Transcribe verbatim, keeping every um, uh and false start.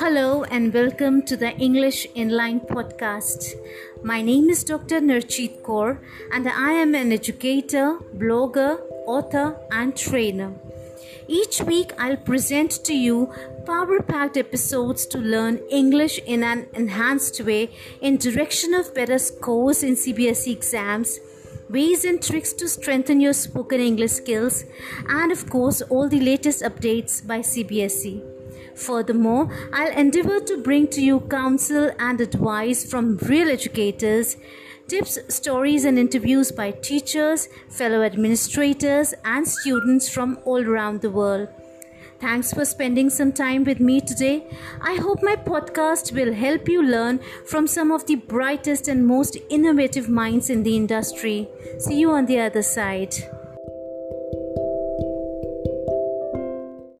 Hello and welcome to the English Inline podcast. My name is Doctor Narchit Kaur and I am an educator, blogger, author and trainer. Each week I'll present to you power-packed episodes to learn English in an enhanced way in direction of better scores in C B S E exams, ways and tricks to strengthen your spoken English skills, and of course all the latest updates by C B S E. Furthermore, I'll endeavor to bring to you counsel and advice from real educators, tips, stories and interviews by teachers, fellow administrators and students from all around the world. Thanks for spending some time with me today. I hope my podcast will help you learn from some of the brightest and most innovative minds in the industry. See you on the other side.